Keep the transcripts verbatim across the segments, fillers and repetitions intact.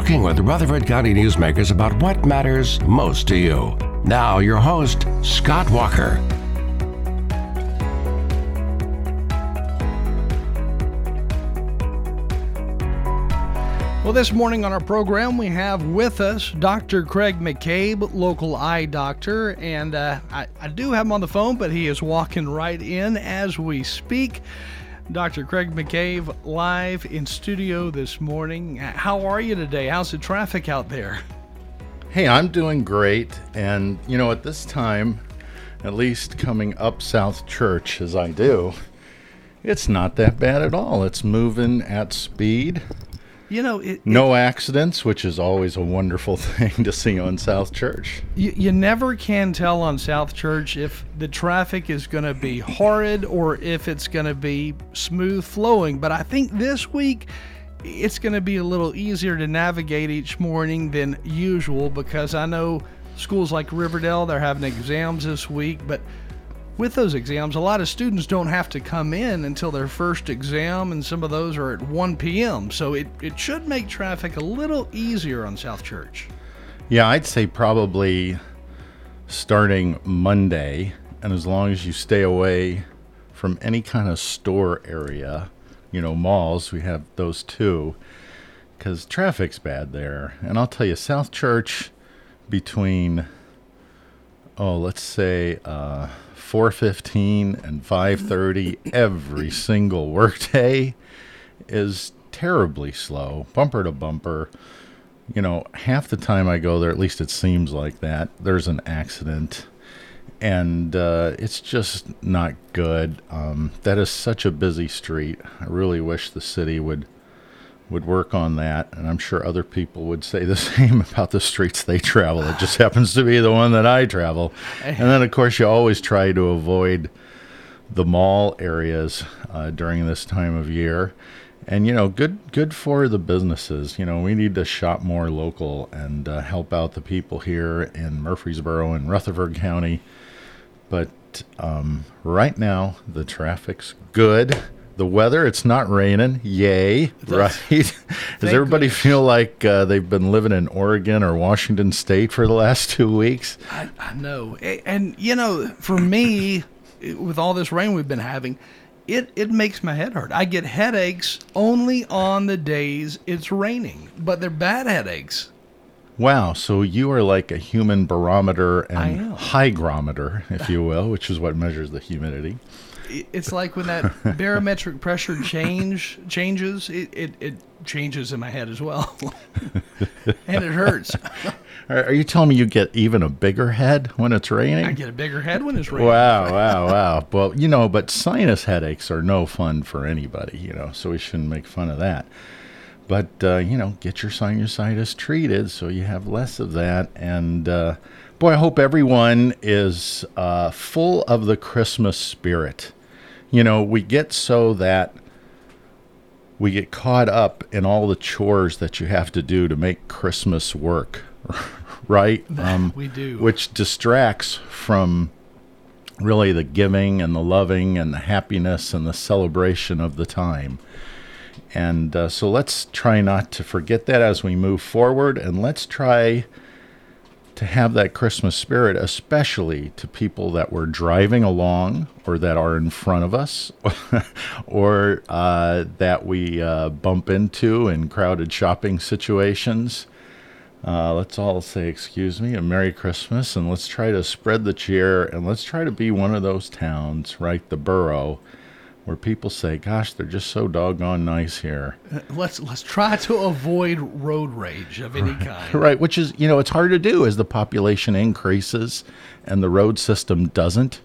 talking with Rutherford County newsmakers about what matters most to you. Now, your host, Scott Walker. Well, this morning on our program, we have with us Doctor Craig McCabe, local eye doctor, and uh, I, I do have him on the phone, but he is walking right in as we speak. Doctor Craig McCabe live in studio this morning. How are you today? How's the traffic out there? Hey, I'm doing great, and you know, at this time, at least coming up South Church as I do, it's not that bad at all. It's moving at speed. You know, it, no it, accidents, which is always a wonderful thing to see on South Church. You, you never can tell on South Church if the traffic is going to be horrid or if it's going to be smooth flowing. But I think this week it's going to be a little easier to navigate each morning than usual, because I know schools like Riverdale, they're having exams this week, but with those exams, a lot of students don't have to come in until their first exam, and some of those are at one p.m. So it, it should make traffic a little easier on South Church. Yeah, I'd say probably starting Monday, and as long as you stay away from any kind of store area, you know, malls, we have those too, because traffic's bad there. And I'll tell you, South Church between, oh, let's say... Uh, four fifteen and five thirty every single workday is terribly slow, bumper to bumper. You know, half the time I go there, at least it seems like that, there's an accident, and uh, it's just not good. Um, that is such a busy street. I really wish the city would would work on that, and I'm sure other people would say the same about the streets they travel. It just happens to be the one that I travel. And then, of course, you always try to avoid the mall areas uh, during this time of year. And, you know, good good for the businesses. You know, we need to shop more local and uh, help out the people here in Murfreesboro and Rutherford County. But um, right now, the traffic's good. The weather, it's not raining. Yay, right? Does everybody feel like uh, they've been living in Oregon or Washington State for the last two weeks? I, I know. And, you know, for me, with all this rain we've been having, it, it makes my head hurt. I get headaches only on the days it's raining, but they're bad headaches. Wow, so you are like a human barometer and hygrometer, if you will, which is what measures the humidity. It's like when that barometric pressure change changes, it, it, it changes in my head as well. And it hurts. Are you telling me you get even a bigger head when it's raining? I get a bigger head when it's raining. Wow, wow, wow. Well, you know, but sinus headaches are no fun for anybody, you know, so we shouldn't make fun of that. But, uh, you know, get your sinusitis treated so you have less of that. And, uh, boy, I hope everyone is uh, full of the Christmas spirit. You know, we get so that we get caught up in all the chores that you have to do to make Christmas work, right? Um, we do. Which distracts from really the giving and the loving and the happiness and the celebration of the time. And uh, so let's try not to forget that as we move forward, and let's try to have that Christmas spirit, especially to people that we're driving along or that are in front of us or uh, that we uh, bump into in crowded shopping situations. Uh, let's all say, excuse me, and Merry Christmas, and let's try to spread the cheer, and let's try to be one of those towns, right, the borough, where people say, gosh, they're just so doggone nice here. Let's let's try to avoid road rage of any kind. Right, which is, you know, it's hard to do as the population increases and the road system doesn't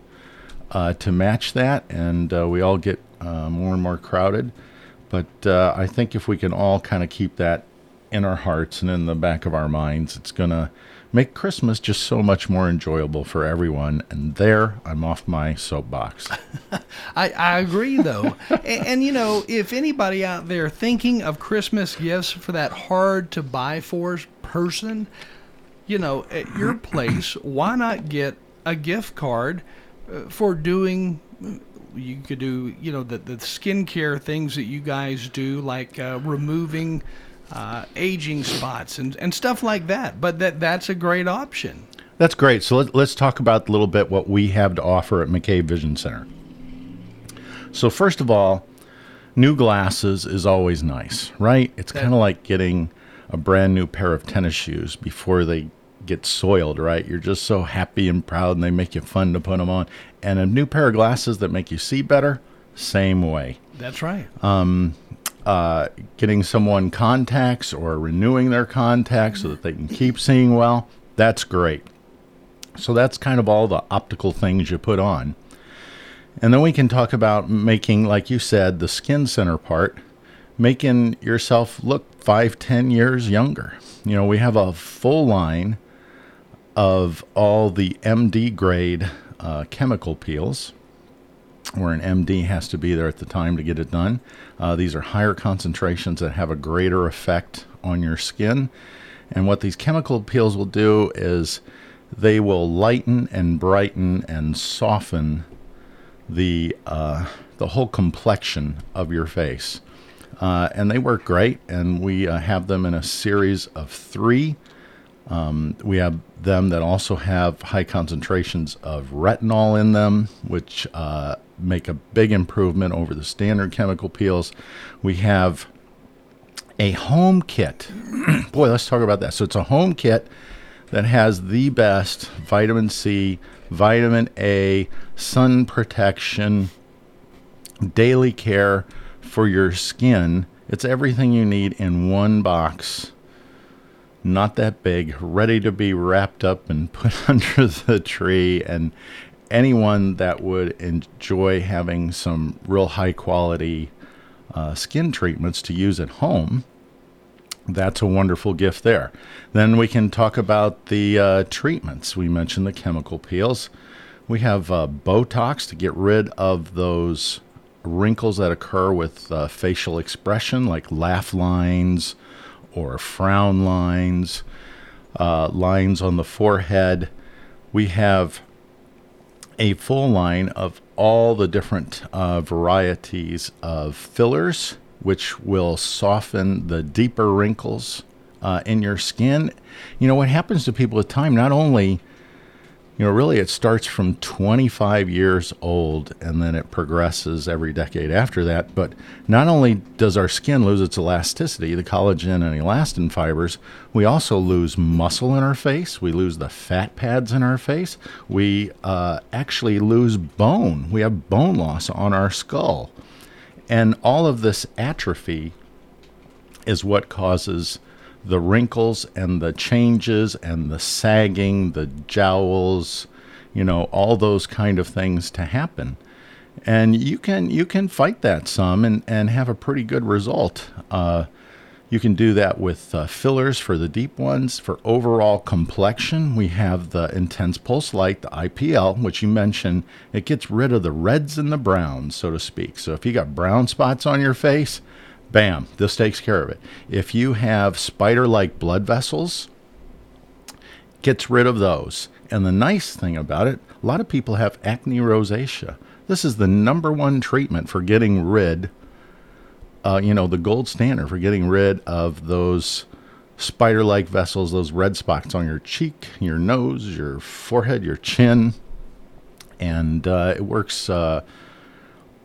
uh, to match that, and uh, we all get uh, more and more crowded. But uh, I think if we can all kind of keep that in our hearts and in the back of our minds, it's going to make Christmas just so much more enjoyable for everyone. And there, I'm off my soapbox. I, I agree, though. and, and, you know, if anybody out there thinking of Christmas gifts for that hard-to-buy-for person, you know, at your place, why not get a gift card for doing... You could do, you know, the, the skincare things that you guys do, like uh, removing... uh, aging spots and, and stuff like that. But that that's a great option. That's great. So let, let's talk about a little bit what we have to offer at McKay Vision Center. So first of all, new glasses is always nice, right? It's kind of like getting a brand new pair of tennis shoes before they get soiled, right? You're just so happy and proud, and they make you fun to put them on. And a new pair of glasses that make you see better, same way. That's right. Um, uh, getting someone contacts or renewing their contacts so that they can keep seeing well, that's great. So that's kind of all the optical things you put on. And then we can talk about making, like you said, the skin center part, making yourself look five, ten years younger. You know, we have a full line of all the M D grade uh, chemical peels, where an M D has to be there at the time to get it done. Uh, these are higher concentrations that have a greater effect on your skin. And what these chemical peels will do is they will lighten and brighten and soften the uh, the whole complexion of your face. Uh, and they work great, and we uh, have them in a series of three. Um, we have them that also have high concentrations of retinol in them, which uh, make a big improvement over the standard chemical peels. We have a home kit. Boy, let's talk about that. So it's a home kit that has the best vitamin C, vitamin A, sun protection, daily care for your skin. It's everything you need in one box, not that big, ready to be wrapped up and put under the tree. And anyone that would enjoy having some real high quality uh, skin treatments to use at home, that's a wonderful gift there. Then we can talk about the uh, treatments. We mentioned the chemical peels. We have uh, Botox to get rid of those wrinkles that occur with uh, facial expression, like laugh lines or frown lines, uh, lines on the forehead. We have a full line of all the different uh, varieties of fillers, which will soften the deeper wrinkles uh, in your skin. You know, what happens to people with time, not only, you know, really it starts from twenty-five years old and then it progresses every decade after that, but not only does our skin lose its elasticity, the collagen and elastin fibers, we also lose muscle in our face, we lose the fat pads in our face, we uh, actually lose bone. We have bone loss on our skull. And all of this atrophy is what causes the wrinkles and the changes and the sagging, the jowls, you know, all those kind of things to happen. And you can you can fight that some and, and have a pretty good result. Uh, you can do that with uh, fillers for the deep ones. For overall complexion, we have the intense pulse light, the I P L, which you mentioned. It gets rid of the reds and the browns, so to speak. So if you got brown spots on your face, bam, this takes care of it. If you have spider-like blood vessels, gets rid of those. And the nice thing about it, a lot of people have acne rosacea. This is the number one treatment for getting rid, uh, you know, the gold standard for getting rid of those spider-like vessels, those red spots on your cheek, your nose, your forehead, your chin. And uh, it works uh,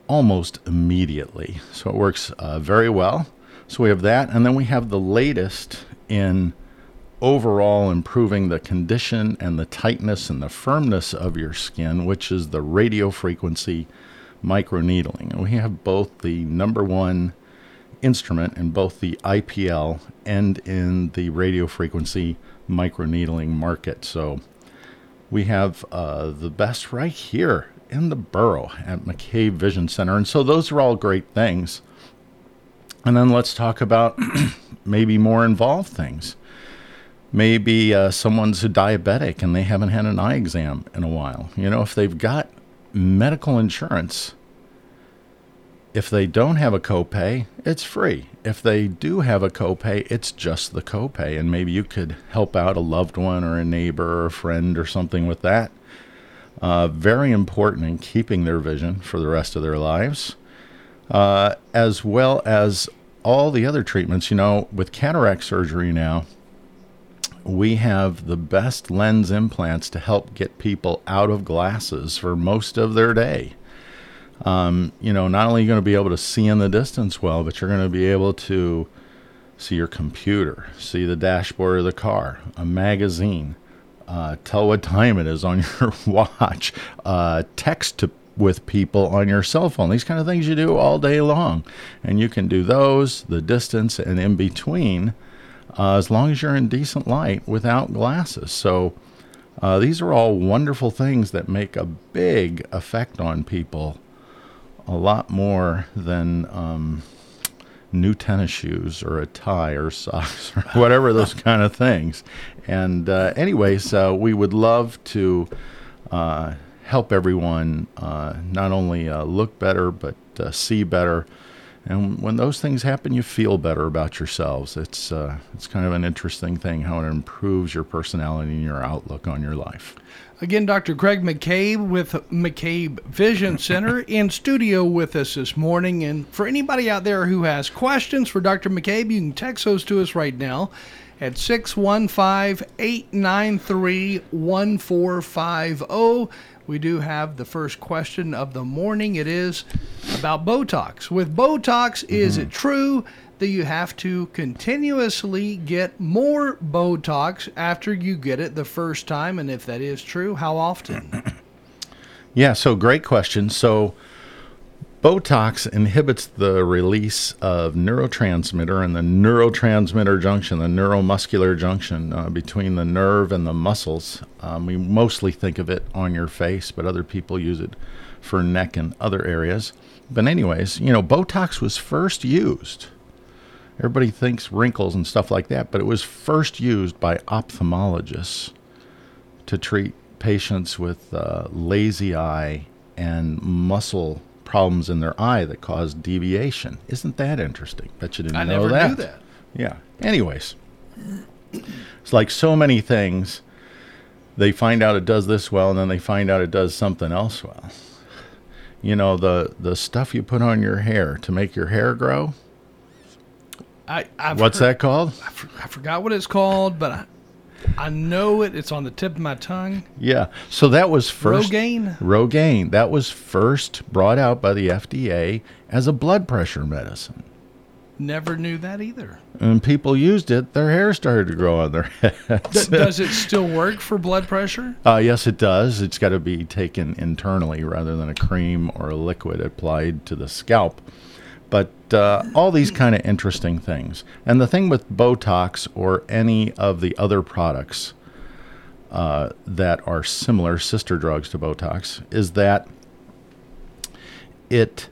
almost immediately. So it works uh, very well. So we have that. And then we have the latest in overall improving the condition and the tightness and the firmness of your skin, which is the radiofrequency microneedling. And we have both the number one instrument in both the I P L and in the radiofrequency microneedling market. So we have uh, the best right here in the borough at McCabe Vision Center. And so those are all great things. And then let's talk about maybe more involved things. Maybe uh, someone's a diabetic and they haven't had an eye exam in a while. You know, if they've got medical insurance, if they don't have a copay, it's free. If they do have a copay, it's just the copay. And maybe you could help out a loved one or a neighbor or a friend or something with that. Uh, very important in keeping their vision for the rest of their lives, uh, as well as all the other treatments, you know, with cataract surgery now, we have the best lens implants to help get people out of glasses for most of their day. Um, you know, not only are you going to be able to see in the distance well, but you're going to be able to see your computer, see the dashboard of the car, a magazine, uh, tell what time it is on your watch, uh, text to with people on your cell phone. These kind of things you do all day long. And you can do those, the distance, and in between, Uh, as long as you're in decent light without glasses. So uh, these are all wonderful things that make a big effect on people, a lot more than um, new tennis shoes or a tie or socks or whatever, those kind of things. And uh, anyways, uh, we would love to uh, help everyone uh, not only uh, look better, but uh, see better. And when those things happen, you feel better about yourselves. It's uh, it's kind of an interesting thing how it improves your personality and your outlook on your life. Again, Doctor Craig McCabe with McCabe Vision Center in studio with us this morning. And for anybody out there who has questions for Doctor McCabe, you can text those to us right now at six one five, eight nine three, one four five zero. We do have the first question of the morning. It is about Botox. With Botox, mm-hmm. is it true that you have to continuously get more Botox after you get it the first time? And if that is true, how often? Yeah, so great question. So Botox inhibits the release of neurotransmitter, and the neurotransmitter junction, the neuromuscular junction uh, between the nerve and the muscles. Um, we mostly think of it on your face, but other people use it for neck and other areas. But anyways, you know, Botox was first used. Everybody thinks wrinkles and stuff like that, but it was first used by ophthalmologists to treat patients with uh, lazy eye and muscle problems in their eye that cause deviation. Isn't that interesting? Bet you didn't I know that. I never knew that. Yeah. Anyways, it's like so many things. They find out it does this well, and then they find out it does something else well. You know, the, the stuff you put on your hair to make your hair grow. I I've What's heard, that called? I, for, I forgot what it's called, but I I know it. It's on the tip of my tongue. Yeah. So that was first. Rogaine? Rogaine. That was first brought out by the F D A as a blood pressure medicine. Never knew that either. And people used it. Their hair started to grow on their heads. Does it still work for blood pressure? Uh, yes, it does. It's got to be taken internally rather than a cream or a liquid applied to the scalp. But uh, all these kind of interesting things. And the thing with Botox or any of the other products uh, that are similar, sister drugs to Botox, is that it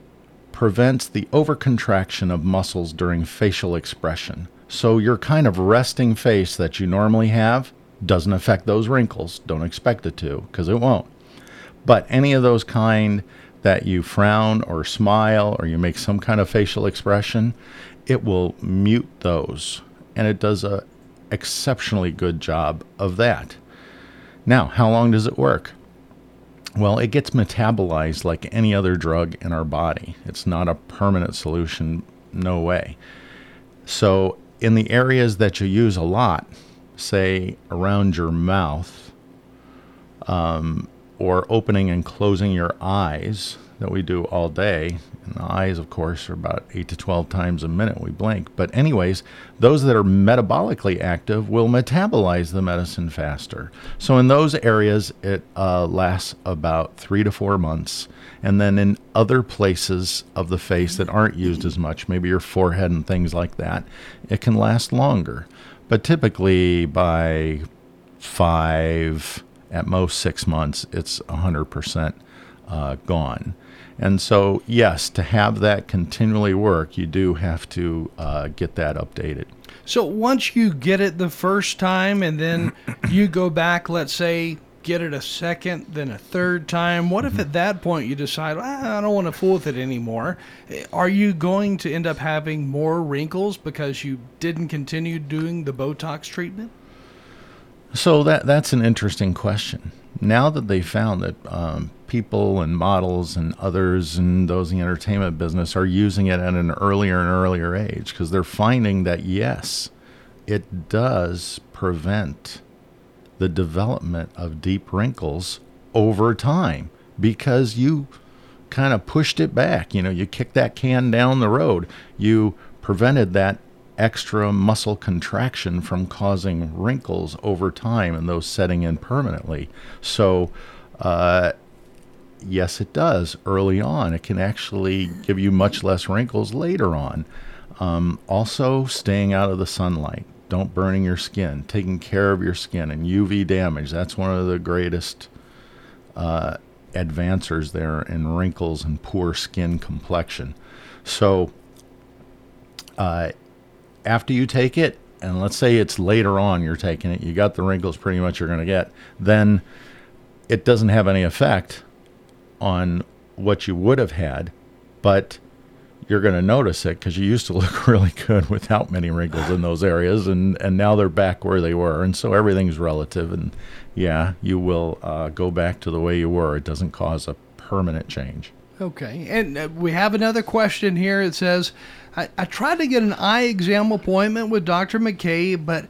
prevents the overcontraction of muscles during facial expression. So your kind of resting face that you normally have doesn't affect those wrinkles. Don't expect it to, because it won't. But any of those kind that you frown or smile or you make some kind of facial expression, it will mute those. And it does a exceptionally good job of that. Now, how long does it work? Well, it gets metabolized like any other drug in our body. It's not a permanent solution, no way. So in the areas that you use a lot, say around your mouth, um, or opening and closing your eyes that we do all day. And the eyes, of course, are about eight to twelve times a minute we blink. But anyways, those that are metabolically active will metabolize the medicine faster. So in those areas, it uh, lasts about three to four months. And then in other places of the face that aren't used as much, maybe your forehead and things like that, it can last longer. But typically by five at most six months, it's one hundred percent uh, gone. And so, yes, to have that continually work, you do have to uh, get that updated. So once you get it the first time and then you go back, let's say, get it a second, then a third time, what if at that point you decide, ah, I don't want to fool with it anymore? Are you going to end up having more wrinkles because you didn't continue doing the Botox treatment? So that that's an interesting question. now that they found that um, people and models and others and those in the entertainment business are using it at an earlier and earlier age, because they're finding that, yes, it does prevent the development of deep wrinkles over time, because you kind of pushed it back. You know, you kicked that can down the road. You prevented that extra muscle contraction from causing wrinkles over time and those setting in permanently. So, uh, yes, it does early on. It can actually give you much less wrinkles later on. Um, also, staying out of the sunlight, don't burning your skin, taking care of your skin and U V damage. That's one of the greatest uh, advancers there in wrinkles and poor skin complexion. So, uh, after you take it, and let's say it's later on you're taking it, you got the wrinkles pretty much you're going to get, then it doesn't have any effect on what you would have had, but you're going to notice it because you used to look really good without many wrinkles in those areas, and, and now they're back where they were. And so everything's relative, and yeah, you will uh, go back to the way you were. It doesn't cause a permanent change. Okay, and uh, we have another question here. It says, I, I tried to get an eye exam appointment with Doctor McCabe, but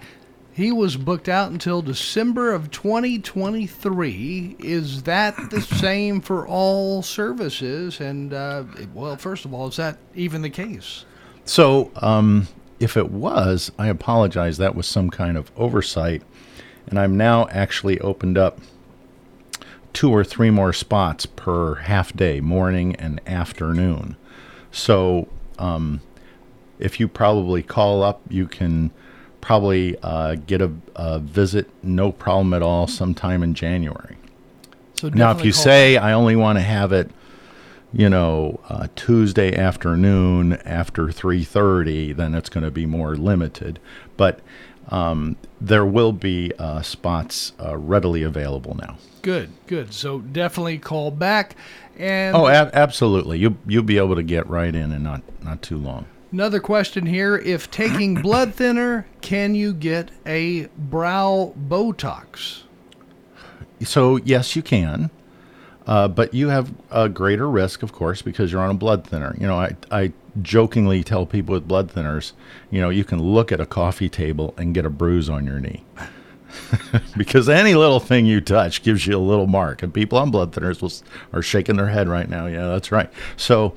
he was booked out until December of twenty twenty-three. Is that the same for all services? And, uh, well, first of all, is that even the case? So um, if it was, I apologize. That was some kind of oversight. And I'm now actually opened up two or three more spots per half day, morning and afternoon. So um, if you probably call up, you can probably uh, get a, a visit, no problem at all, sometime in January. So now, if you say, I only want to have it, you know, uh, Tuesday afternoon after three thirty, then it's going to be more limited. But um, there will be uh, spots uh, readily available now. Good, good. So definitely call back. And oh, ab- absolutely. You, you'll be able to get right in and not, not too long. Another question here, if taking blood thinner, can you get a brow Botox? So, yes, you can, uh, but you have a greater risk, of course, because you're on a blood thinner. You know, I, I jokingly tell people with blood thinners, you know, you can look at a coffee table and get a bruise on your knee. Because any little thing you touch gives you a little mark, and people on blood thinners will, are shaking their head right now. Yeah, that's right. So,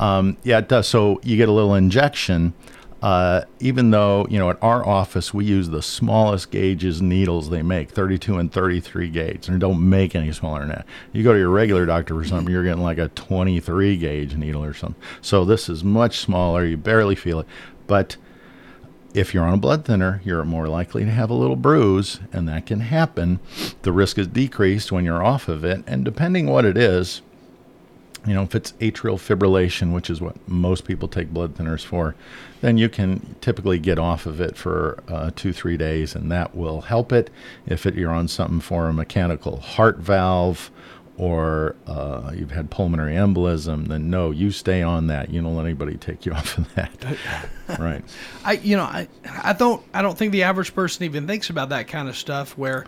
Um, yeah, it does. So you get a little injection, uh, even though, you know, at our office, we use the smallest gauges needles they make, thirty-two and thirty-three gauge, and don't make any smaller than that. You go to your regular doctor or something, you're getting like a twenty-three gauge needle or something. So this is much smaller. You barely feel it. But if you're on a blood thinner, you're more likely to have a little bruise, and that can happen. The risk is decreased when you're off of it. And depending what it is, you know, if it's atrial fibrillation, which is what most people take blood thinners for, then you can typically get off of it for uh, two, three days, and that will help it. If it, you're on something for a mechanical heart valve or uh, you've had pulmonary embolism, then no, you stay on that. You don't let anybody take you off of that. Right. I, you know, I, I don't, I don't think the average person even thinks about that kind of stuff where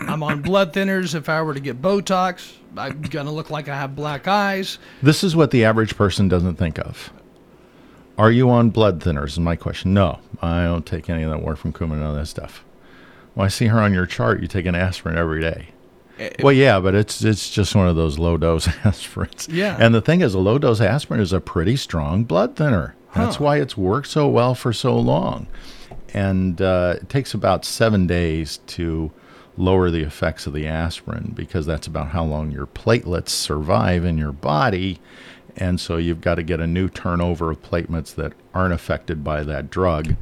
I'm on blood thinners. If I were to get Botox, I'm going to look like I have black eyes. This is what the average person doesn't think of. Are you on blood thinners is my question. No, I don't take any of that work from Kuman and all that stuff. Well, I see her on your chart. You take an aspirin every day. It, well, yeah, but it's it's just one of those low-dose aspirins. Yeah. And the thing is, a low-dose aspirin is a pretty strong blood thinner. Huh. That's why it's worked so well for so long. And uh, it takes about seven days to lower the effects of the aspirin, because that's about how long your platelets survive in your body. And so you've got to get a new turnover of platelets that aren't affected by that drug.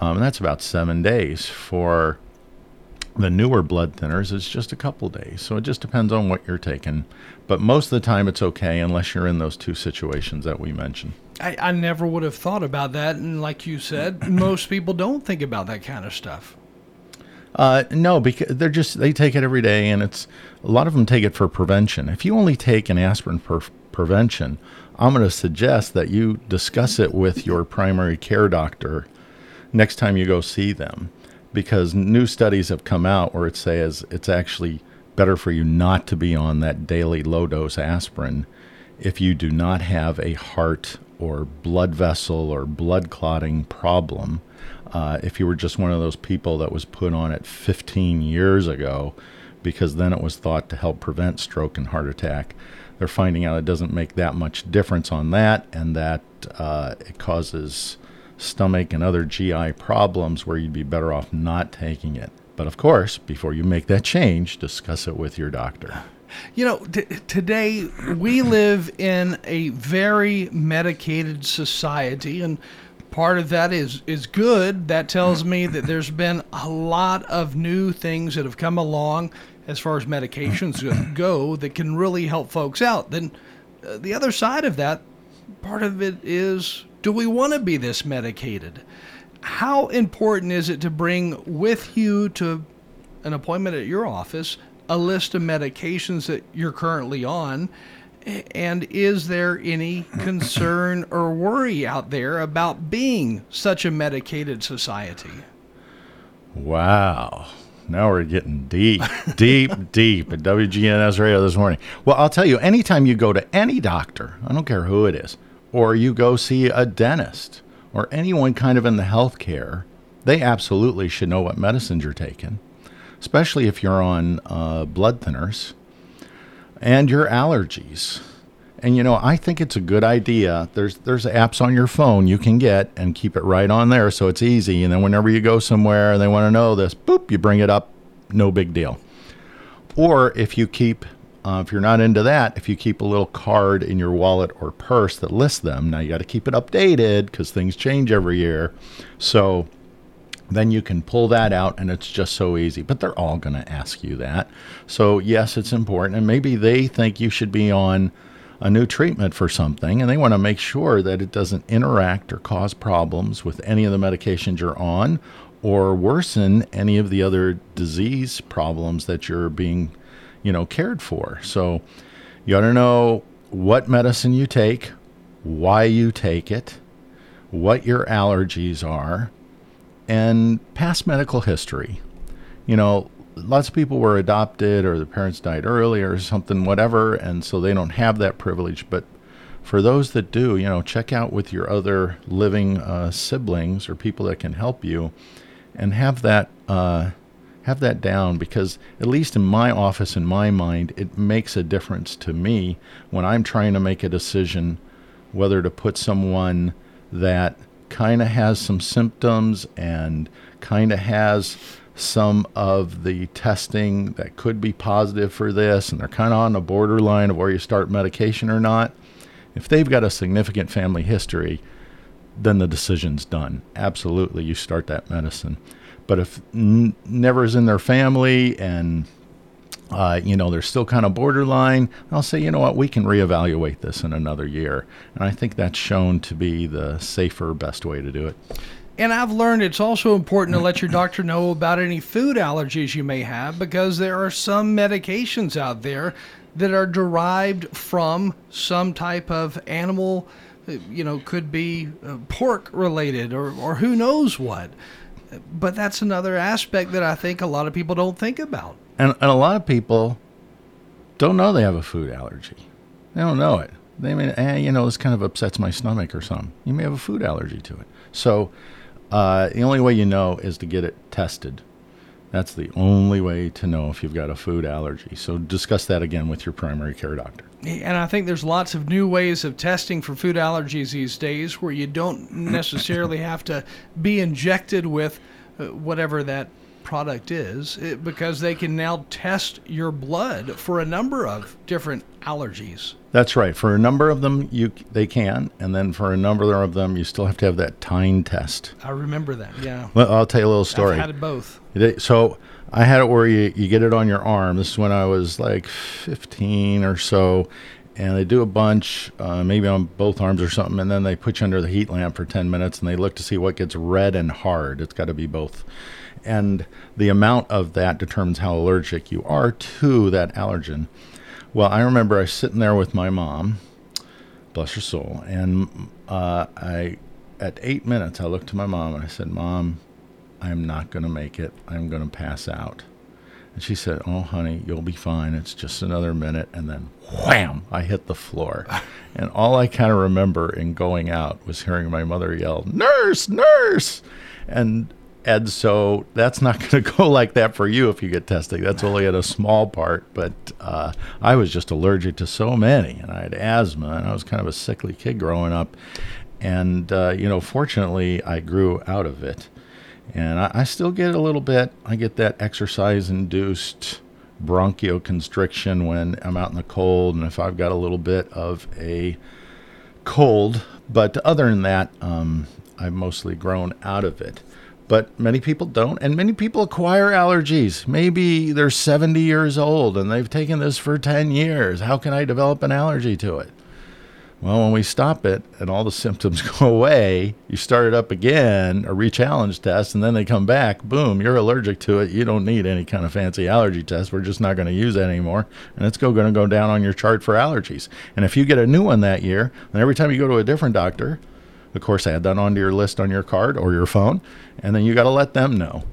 Um, and that's about seven days. For the newer blood thinners, it's just a couple days. So it just depends on what you're taking. But most of the time it's okay, unless you're in those two situations that we mentioned. I, I never would have thought about that. And like you said, most people don't think about that kind of stuff. Uh, no, because they're just, they take it every day, and it's, a lot of them take it for prevention. If you only take an aspirin for prevention, I'm going to suggest that you discuss it with your primary care doctor next time you go see them, because new studies have come out where it says it's actually better for you not to be on that daily low-dose aspirin if you do not have a heart or blood vessel or blood clotting problem. Uh, if you were just one of those people that was put on it fifteen years ago, because then it was thought to help prevent stroke and heart attack, they're finding out it doesn't make that much difference on that, and that uh, it causes stomach and other G I problems where you'd be better off not taking it. But of course, before you make that change, discuss it with your doctor. You know, t- today we live in a very medicated society, and part of that is, is good. That tells me that there's been a lot of new things that have come along as far as medications go that can really help folks out. Then uh, the other side of that, part of it is, do we want to be this medicated? How important is it to bring with you to an appointment at your office a list of medications that you're currently on? And is there any concern or worry out there about being such a medicated society? Wow. Now we're getting deep, deep, deep at W G N S Radio this morning. Well, I'll tell you, anytime you go to any doctor, I don't care who it is, or you go see a dentist or anyone kind of in the healthcare, they absolutely should know what medicines you're taking, especially if you're on uh, blood thinners and your allergies. And, you know, I think it's a good idea. There's there's apps on your phone you can get and keep it right on there so it's easy. And then whenever you go somewhere and they want to know this, boop, you bring it up, no big deal. Or if you keep, uh, if you're not into that, if you keep a little card in your wallet or purse that lists them, now you got to keep it updated because things change every year. So then you can pull that out, and it's just so easy. But they're all going to ask you that. So, yes, it's important. And maybe they think you should be on a new treatment for something, and they want to make sure that it doesn't interact or cause problems with any of the medications you're on or worsen any of the other disease problems that you're being, you know, cared for. So you ought to know what medicine you take, why you take it, what your allergies are, and past medical history. You know, lots of people were adopted or their parents died early or something, whatever, and so they don't have that privilege. But for those that do, you know, check out with your other living uh, siblings or people that can help you and have that uh, have that down, because at least in my office, in my mind, it makes a difference to me when I'm trying to make a decision whether to put someone that kind of has some symptoms and kind of has some of the testing that could be positive for this, and they're kind of on the borderline of where you start medication or not. If they've got a significant family history, then the decision's done. Absolutely, you start that medicine. But if n- never is in their family and Uh, you know, they're still kind of borderline, I'll say, you know what, we can reevaluate this in another year. And I think that's shown to be the safer, best way to do it. And I've learned it's also important to let your doctor know about any food allergies you may have, because there are some medications out there that are derived from some type of animal, you know, could be pork related or, or who knows what. But that's another aspect that I think a lot of people don't think about. And, and a lot of people don't know they have a food allergy. They don't know it. They mean, eh, you know, this kind of upsets my stomach or something. You may have a food allergy to it. So uh, the only way you know is to get it tested. That's the only way to know if you've got a food allergy. So discuss that again with your primary care doctor. And I think there's lots of new ways of testing for food allergies these days where you don't necessarily have to be injected with whatever that product is, it, because they can now test your blood for a number of different allergies. That's right. For a number of them, you they can, and then for a number of them, you still have to have that Tyne test. I remember that, yeah. Well, I'll tell you a little story. I've had both. So I had it where you, you get it on your arm. This is when I was like fifteen or so, and they do a bunch, uh, maybe on both arms or something, and then they put you under the heat lamp for ten minutes, and they look to see what gets red and hard. It's got to be both. And the amount of that determines how allergic you are to that allergen. Well, I remember I was sitting there with my mom, bless her soul, and uh, I, at eight minutes, I looked to my mom and I said, "Mom, I'm not going to make it. I'm going to pass out." And she said, "Oh, honey, you'll be fine. It's just another minute." And then, wham, I hit the floor. And all I kind of remember in going out was hearing my mother yell, "Nurse, nurse." And and so that's not going to go like that for you if you get testing. That's only at a small part. But uh, I was just allergic to so many. And I had asthma. And I was kind of a sickly kid growing up. And, uh, you know, fortunately, I grew out of it. And I, I still get a little bit. I get that exercise-induced bronchoconstriction when I'm out in the cold, and if I've got a little bit of a cold. But other than that, um, I've mostly grown out of it. But many people don't, and many people acquire allergies. Maybe they're seventy years old, and they've taken this for ten years. How can I develop an allergy to it? Well, when we stop it and all the symptoms go away, you start it up again, a re-challenge test, and then they come back. Boom, you're allergic to it. You don't need any kind of fancy allergy test. We're just not going to use that anymore. And it's going to go down on your chart for allergies. And if you get a new one that year, and every time you go to a different doctor, of course, add that onto your list on your card or your phone, and then you got to let them know.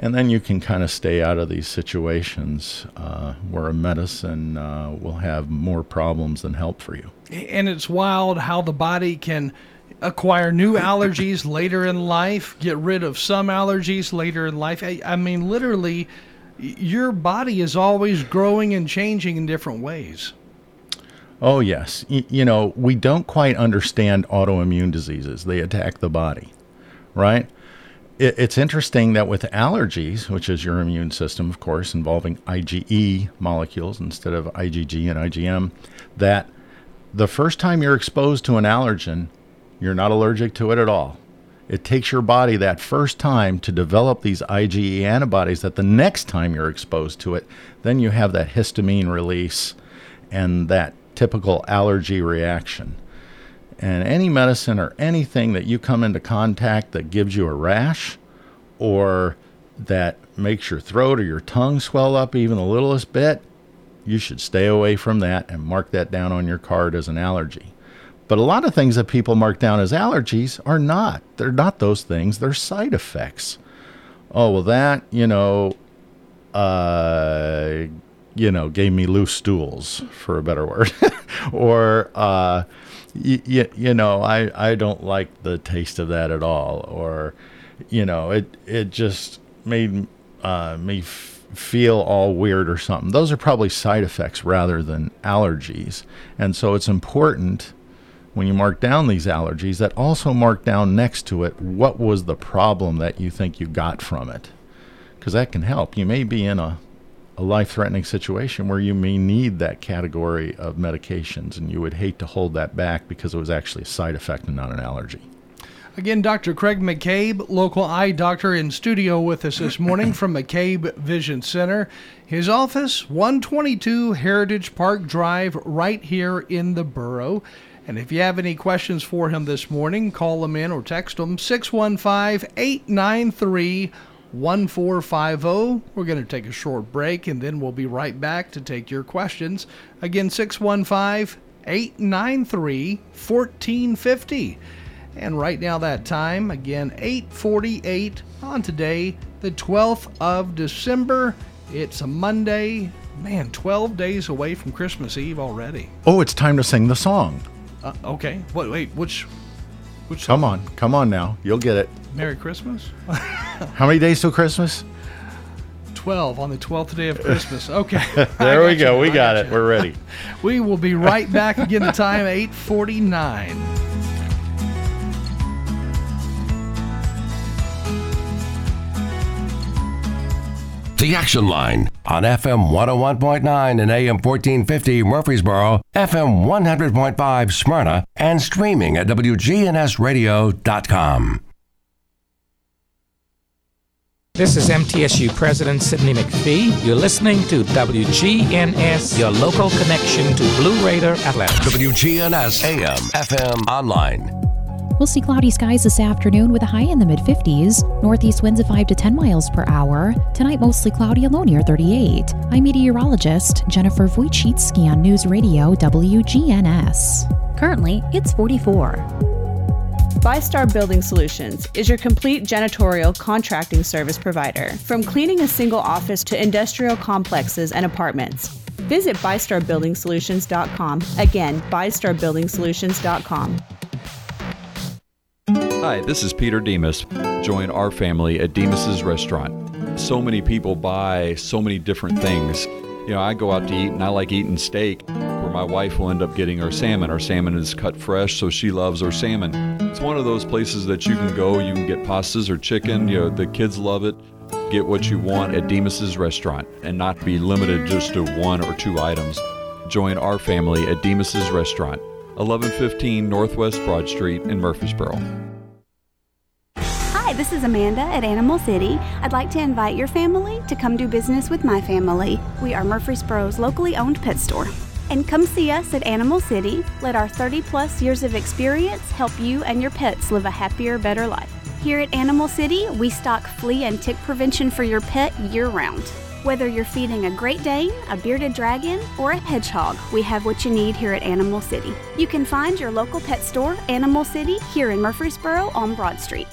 And then you can kind of stay out of these situations uh, where a medicine uh, will have more problems than help for you. And it's wild how the body can acquire new allergies later in life, get rid of some allergies later in life. I, I mean, literally, your body is always growing and changing in different ways. Oh, yes. Y- you know, we don't quite understand autoimmune diseases. They attack the body, right? It's interesting that with allergies, which is your immune system, of course, involving IgE molecules instead of IgG and IgM, that the first time you're exposed to an allergen, you're not allergic to it at all. It takes your body that first time to develop these IgE antibodies that the next time you're exposed to it, then you have that histamine release and that typical allergy reaction. And any medicine or anything that you come into contact that gives you a rash or that makes your throat or your tongue swell up even the littlest bit, you should stay away from that and mark that down on your card as an allergy. But a lot of things that people mark down as allergies are not. They're not those things. They're side effects. Oh, well, that, you know, uh, you know, gave me loose stools, for a better word. Or, uh, You, you know, I, I don't like the taste of that at all. Or, you know, it it just made uh, me f- feel all weird or something. Those are probably side effects rather than allergies. And so it's important when you mark down these allergies that also mark down next to it what was the problem that you think you got from it. Because that can help. You may be in a, a life-threatening situation where you may need that category of medications, and you would hate to hold that back because it was actually a side effect and not an allergy. Again, Doctor Craig McCabe, local eye doctor in studio with us this morning from McCabe Vision Center. His office, one twenty-two Heritage Park Drive, right here in the borough. And if you have any questions for him this morning, call him in or text him, six one five, eight nine three, one four five zero. We're going to take a short break, and then we'll be right back to take your questions. Again, six one five, eight nine three, one four five zero. And right now that time, again, eight forty-eight on today, the twelfth of December. It's a Monday. Man, twelve days away from Christmas Eve already. Oh, it's time to sing the song. Uh, okay. Wait, wait, which... Which come on, come on now. You'll get it. Merry Christmas. How many days till Christmas? twelve, on the twelfth day of Christmas. Okay. There we go. You. We I got, got it. We're ready. We will be right back again at time, eight forty-nine. The Action Line on F M one oh one point nine and A M fourteen fifty Murfreesboro, F M one hundred point five Smyrna, and streaming at W G N S radio dot com. This is M T S U President Sydney McPhee. You're listening to W G N S, your local connection to Blue Raider Atlanta. W G N S, A M, F M, online. We'll see cloudy skies this afternoon with a high in the mid-fifties. Northeast winds of five to ten miles per hour. Tonight, mostly cloudy, a low near thirty-eight. I'm meteorologist Jennifer Wojcicki on News Radio W G N S. Currently, it's forty-four. Bystar Building Solutions is your complete janitorial contracting service provider. From cleaning a single office to industrial complexes and apartments, visit bystar building solutions dot com. Again, bystar building solutions dot com. Hi, this is Peter Demas. Join our family at Demas' Restaurant. So many people buy so many different things. You know, I go out to eat and I like eating steak, where my wife will end up getting our salmon. Our salmon is cut fresh, so she loves our salmon. It's one of those places that you can go, you can get pastas or chicken, you know, the kids love it. Get what you want at Demas' Restaurant and not be limited just to one or two items. Join our family at Demas' Restaurant, eleven fifteen Northwest Broad Street in Murfreesboro. Hi, this is Amanda at Animal City. I'd like to invite your family to come do business with my family. We are Murfreesboro's locally owned pet store. And come see us at Animal City. Let our thirty plus years of experience help you and your pets live a happier, better life. Here at Animal City, we stock flea and tick prevention for your pet year-round. Whether you're feeding a Great Dane, a bearded dragon, or a hedgehog, we have what you need here at Animal City. You can find your local pet store, Animal City, here in Murfreesboro on Broad Street.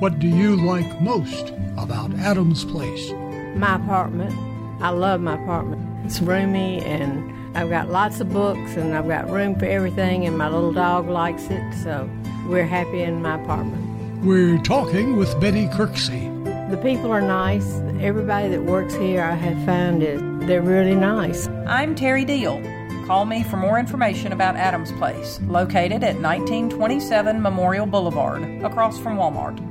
What do you like most about Adams Place? My apartment. I love my apartment. It's roomy and I've got lots of books and I've got room for everything and my little dog likes it, so we're happy in my apartment. We're talking with Betty Kirksey. The people are nice. Everybody that works here I have found is they're really nice. I'm Terry Deal. Call me for more information about Adams Place, located at nineteen twenty-seven Memorial Boulevard, across from Walmart.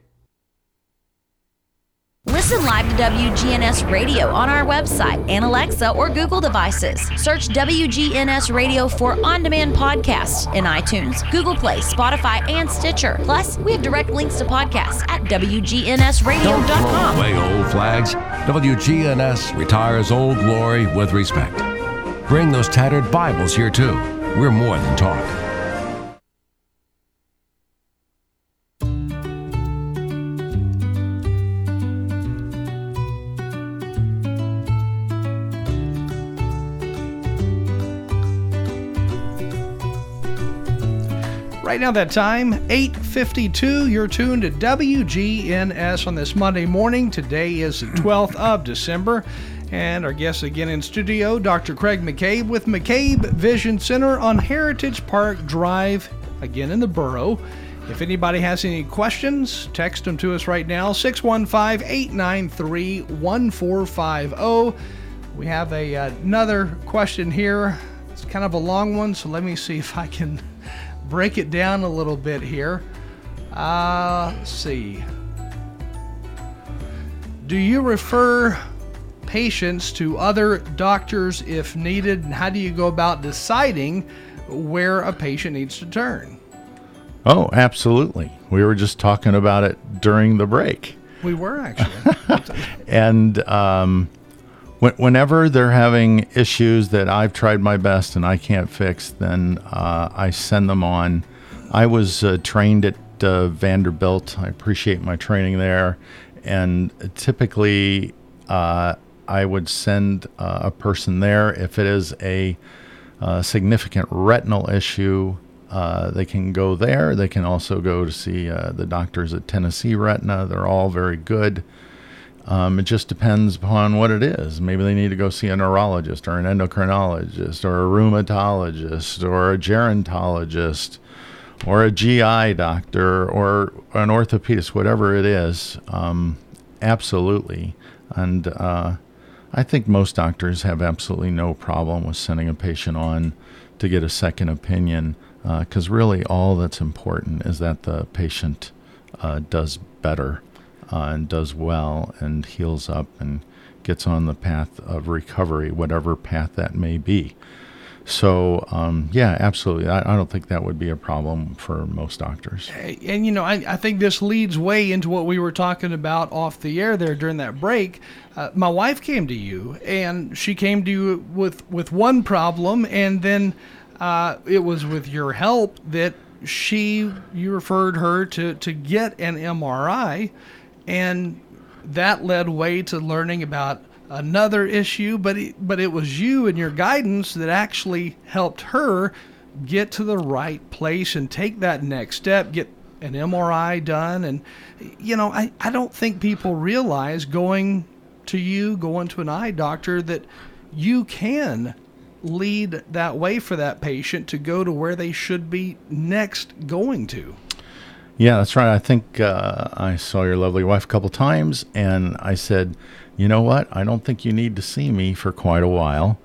Listen live to W G N S Radio on our website and Alexa or Google devices. Search W G N S Radio for on-demand podcasts in iTunes, Google Play, Spotify, and Stitcher. Plus, we have direct links to podcasts at W G N S radio dot com. Don't throw away old flags. W G N S retires old glory with respect. Bring those tattered Bibles here, too. We're more than talk. Right now that time, eight fifty-two, you're tuned to W G N S on this Monday morning. Today is the twelfth of December, and our guest again in studio, Doctor Craig McCabe with McCabe Vision Center on Heritage Park Drive, again in the borough. If anybody has any questions, text them to us right now, six one five, eight nine three, one four five zero. We have a, another question here. It's kind of a long one, so let me see if I can break it down a little bit here. Uh, let's see. Do you refer patients to other doctors if needed? And how do you go about deciding where a patient needs to turn? Oh, absolutely. We were just talking about it during the break. We were actually. And um, whenever they're having issues that I've tried my best and I can't fix, then uh, I send them on. I was uh, trained at uh, Vanderbilt. I appreciate my training there. And typically uh, I would send uh, a person there. If it is a uh, significant retinal issue, uh, they can go there. They can also go to see uh, the doctors at Tennessee Retina. They're all very good. Um, it just depends upon what it is. Maybe they need to go see a neurologist or an endocrinologist or a rheumatologist or a gerontologist or a G I doctor or an orthopedist, whatever it is. Um, absolutely. And uh, I think most doctors have absolutely no problem with sending a patient on to get a second opinion, because uh, really all that's important is that the patient uh, does better. Uh, and does well and heals up and gets on the path of recovery, whatever path that may be. So, um, yeah, absolutely. I, I don't think that would be a problem for most doctors. And, you know, I, I think this leads way into what we were talking about off the air there during that break. Uh, my wife came to you, and she came to you with, with one problem, and then uh, it was with your help that she, you referred her to, to get an M R I, and that led way to learning about another issue, but it, but it was you and your guidance that actually helped her get to the right place and take that next step, get an M R I done. And, you know, I, I don't think people realize going to you, going to an eye doctor, that you can lead that way for that patient to go to where they should be next going to. Yeah, that's right. I think uh, I saw your lovely wife a couple times, and I said, you know what? I don't think you need to see me for quite a while,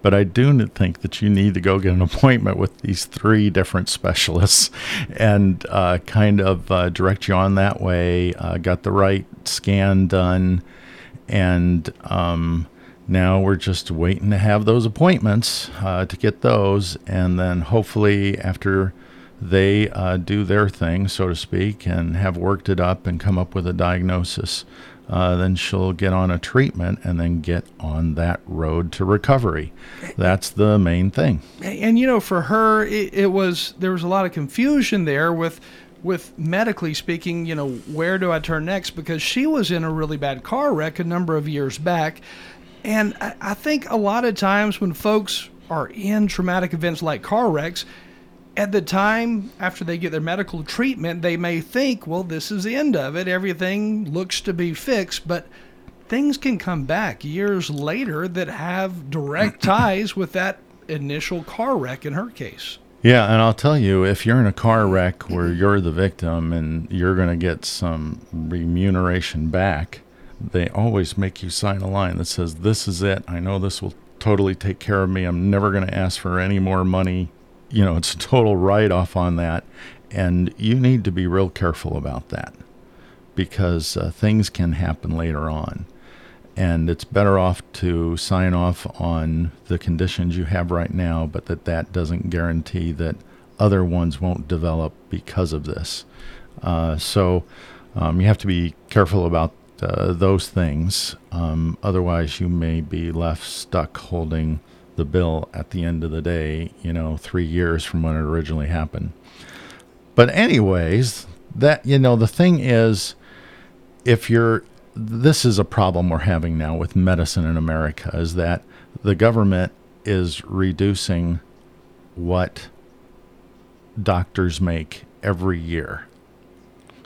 but I do think that you need to go get an appointment with these three different specialists, and uh, kind of uh, direct you on that way. Uh, got the right scan done, and um, now we're just waiting to have those appointments uh, to get those, and then hopefully after they uh, do their thing, so to speak, and have worked it up and come up with a diagnosis, uh, then she'll get on a treatment and then get on that road to recovery. That's the main thing. And, you know, for her, it, it was, there was a lot of confusion there with, with medically speaking, you know, where do I turn next? Because she was in a really bad car wreck a number of years back. And I, I think a lot of times when folks are in traumatic events like car wrecks, at the time, after they get their medical treatment, they may think, well, this is the end of it. Everything looks to be fixed, but things can come back years later that have direct ties with that initial car wreck in her case. Yeah, and I'll tell you, if you're in a car wreck where you're the victim and you're going to get some remuneration back, they always make you sign a line that says, this is it. I know this will totally take care of me. I'm never going to ask for any more money. You know, it's a total write-off on that, and you need to be real careful about that, because uh, things can happen later on, and it's better off to sign off on the conditions you have right now, but that that doesn't guarantee that other ones won't develop because of this. Uh, so um, you have to be careful about uh, those things. Um, otherwise, you may be left stuck holding the bill at the end of the day, you know, three years from when it originally happened. But anyways, that, you know, the thing is, if you're, this is a problem we're having now with medicine in America, is that the government is reducing what doctors make every year.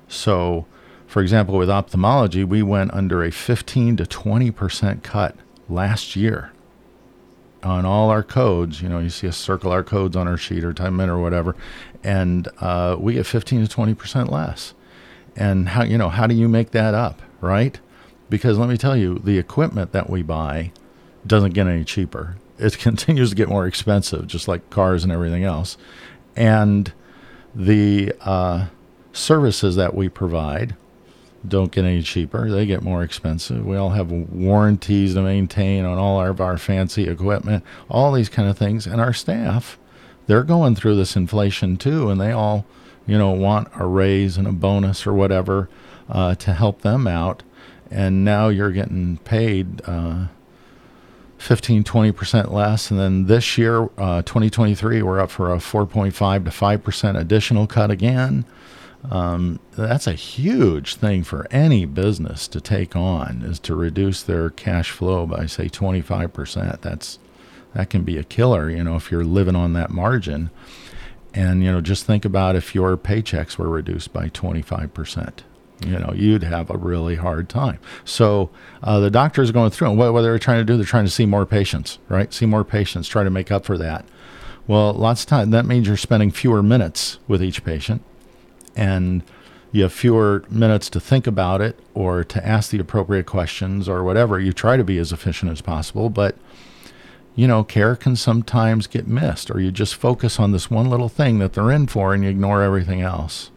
So, for example, with ophthalmology, we went under a fifteen to twenty percent cut last year on all our codes. You know, you see us circle our codes on our sheet or time in or whatever, and uh, we get fifteen to twenty percent less. And how, you know, how do you make that up, right? Because let me tell you, the equipment that we buy doesn't get any cheaper. It continues to get more expensive, just like cars and everything else. And the uh, services that we provide don't get any cheaper. They get more expensive. We all have warranties to maintain on all our, our fancy equipment, all these kind of things. And our staff, they're going through this inflation too, and they all, you know, want a raise and a bonus or whatever uh, to help them out. And now you're getting paid uh, fifteen, twenty percent less. And then this year, uh, twenty twenty-three, we're up for a four point five to five percent additional cut again. Um, that's a huge thing for any business to take on, is to reduce their cash flow by, say, twenty-five percent. That's, that can be a killer, you know, if you're living on that margin. And, you know, just think about if your paychecks were reduced by twenty-five percent, you know, you'd have a really hard time. So, uh, the doctors going through, and what, what they're trying to do, they're trying to see more patients, right? See more patients, try to make up for that. Well, lots of time, that means you're spending fewer minutes with each patient, and you have fewer minutes to think about it or to ask the appropriate questions or whatever. You try to be as efficient as possible, but, you know, care can sometimes get missed, or you just focus on this one little thing that they're in for and you ignore everything else.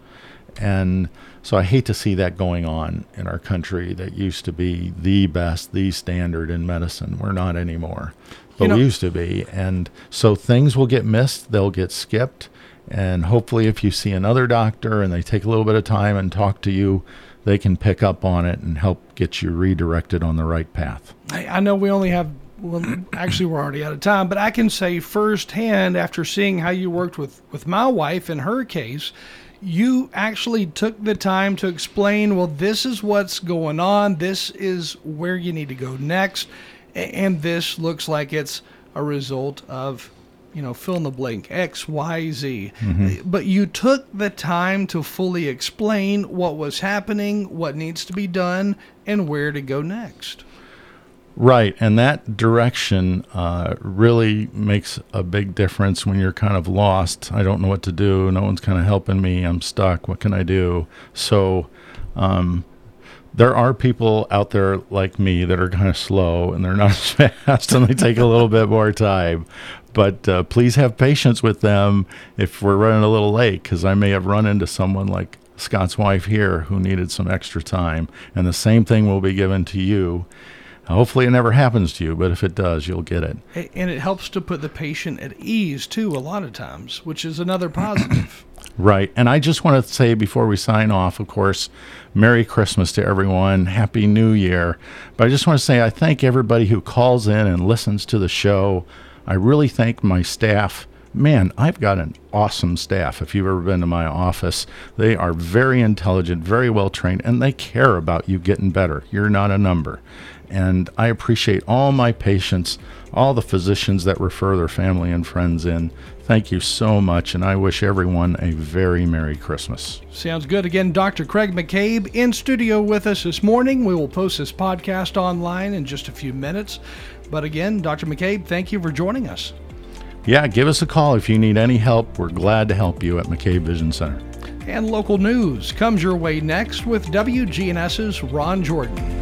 And So I hate to see that going on in our country that used to be the best, the standard in medicine. We're not anymore, but you know, we used to be. And so things will get missed. They'll get skipped. And hopefully if you see another doctor and they take a little bit of time and talk to you, they can pick up on it and help get you redirected on the right path. I, I know we only have, well, actually we're already out of time, but I can say firsthand after seeing how you worked with, with my wife in her case, you actually took the time to explain, well, this is what's going on. This is where you need to go next. And this looks like it's a result of, you know, fill in the blank, X, Y, Z. Mm-hmm. But you took the time to fully explain what was happening, what needs to be done, and where to go next. Right. And that direction uh, really makes a big difference when you're kind of lost. I don't know what to do. No one's kind of helping me. I'm stuck. What can I do? So um, there are people out there like me that are kind of slow and they're not as fast and they take a little bit more time. But uh, please have patience with them if we're running a little late, because I may have run into someone like Scott's wife here who needed some extra time. And the same thing will be given to you. Hopefully it never happens to you, but if it does, you'll get it. And it helps to put the patient at ease, too, a lot of times, which is another positive. Right. And I just want to say before we sign off, of course, Merry Christmas to everyone. Happy New Year. But I just want to say I thank everybody who calls in and listens to the show. I really thank my staff. Man, I've got an awesome staff. If you've ever been to my office, they are very intelligent, very well trained, and they care about you getting better. You're not a number. And I appreciate all my patients, all the physicians that refer their family and friends in. Thank you so much, and I wish everyone a very Merry Christmas. Sounds good. Again, Doctor Craig McCabe in studio with us this morning. We will post this podcast online in just a few minutes. But again, Doctor McCabe, thank you for joining us. Yeah, give us a call if you need any help. We're glad to help you at McCabe Vision Center. And local news comes your way next with W G N S's Ron Jordan.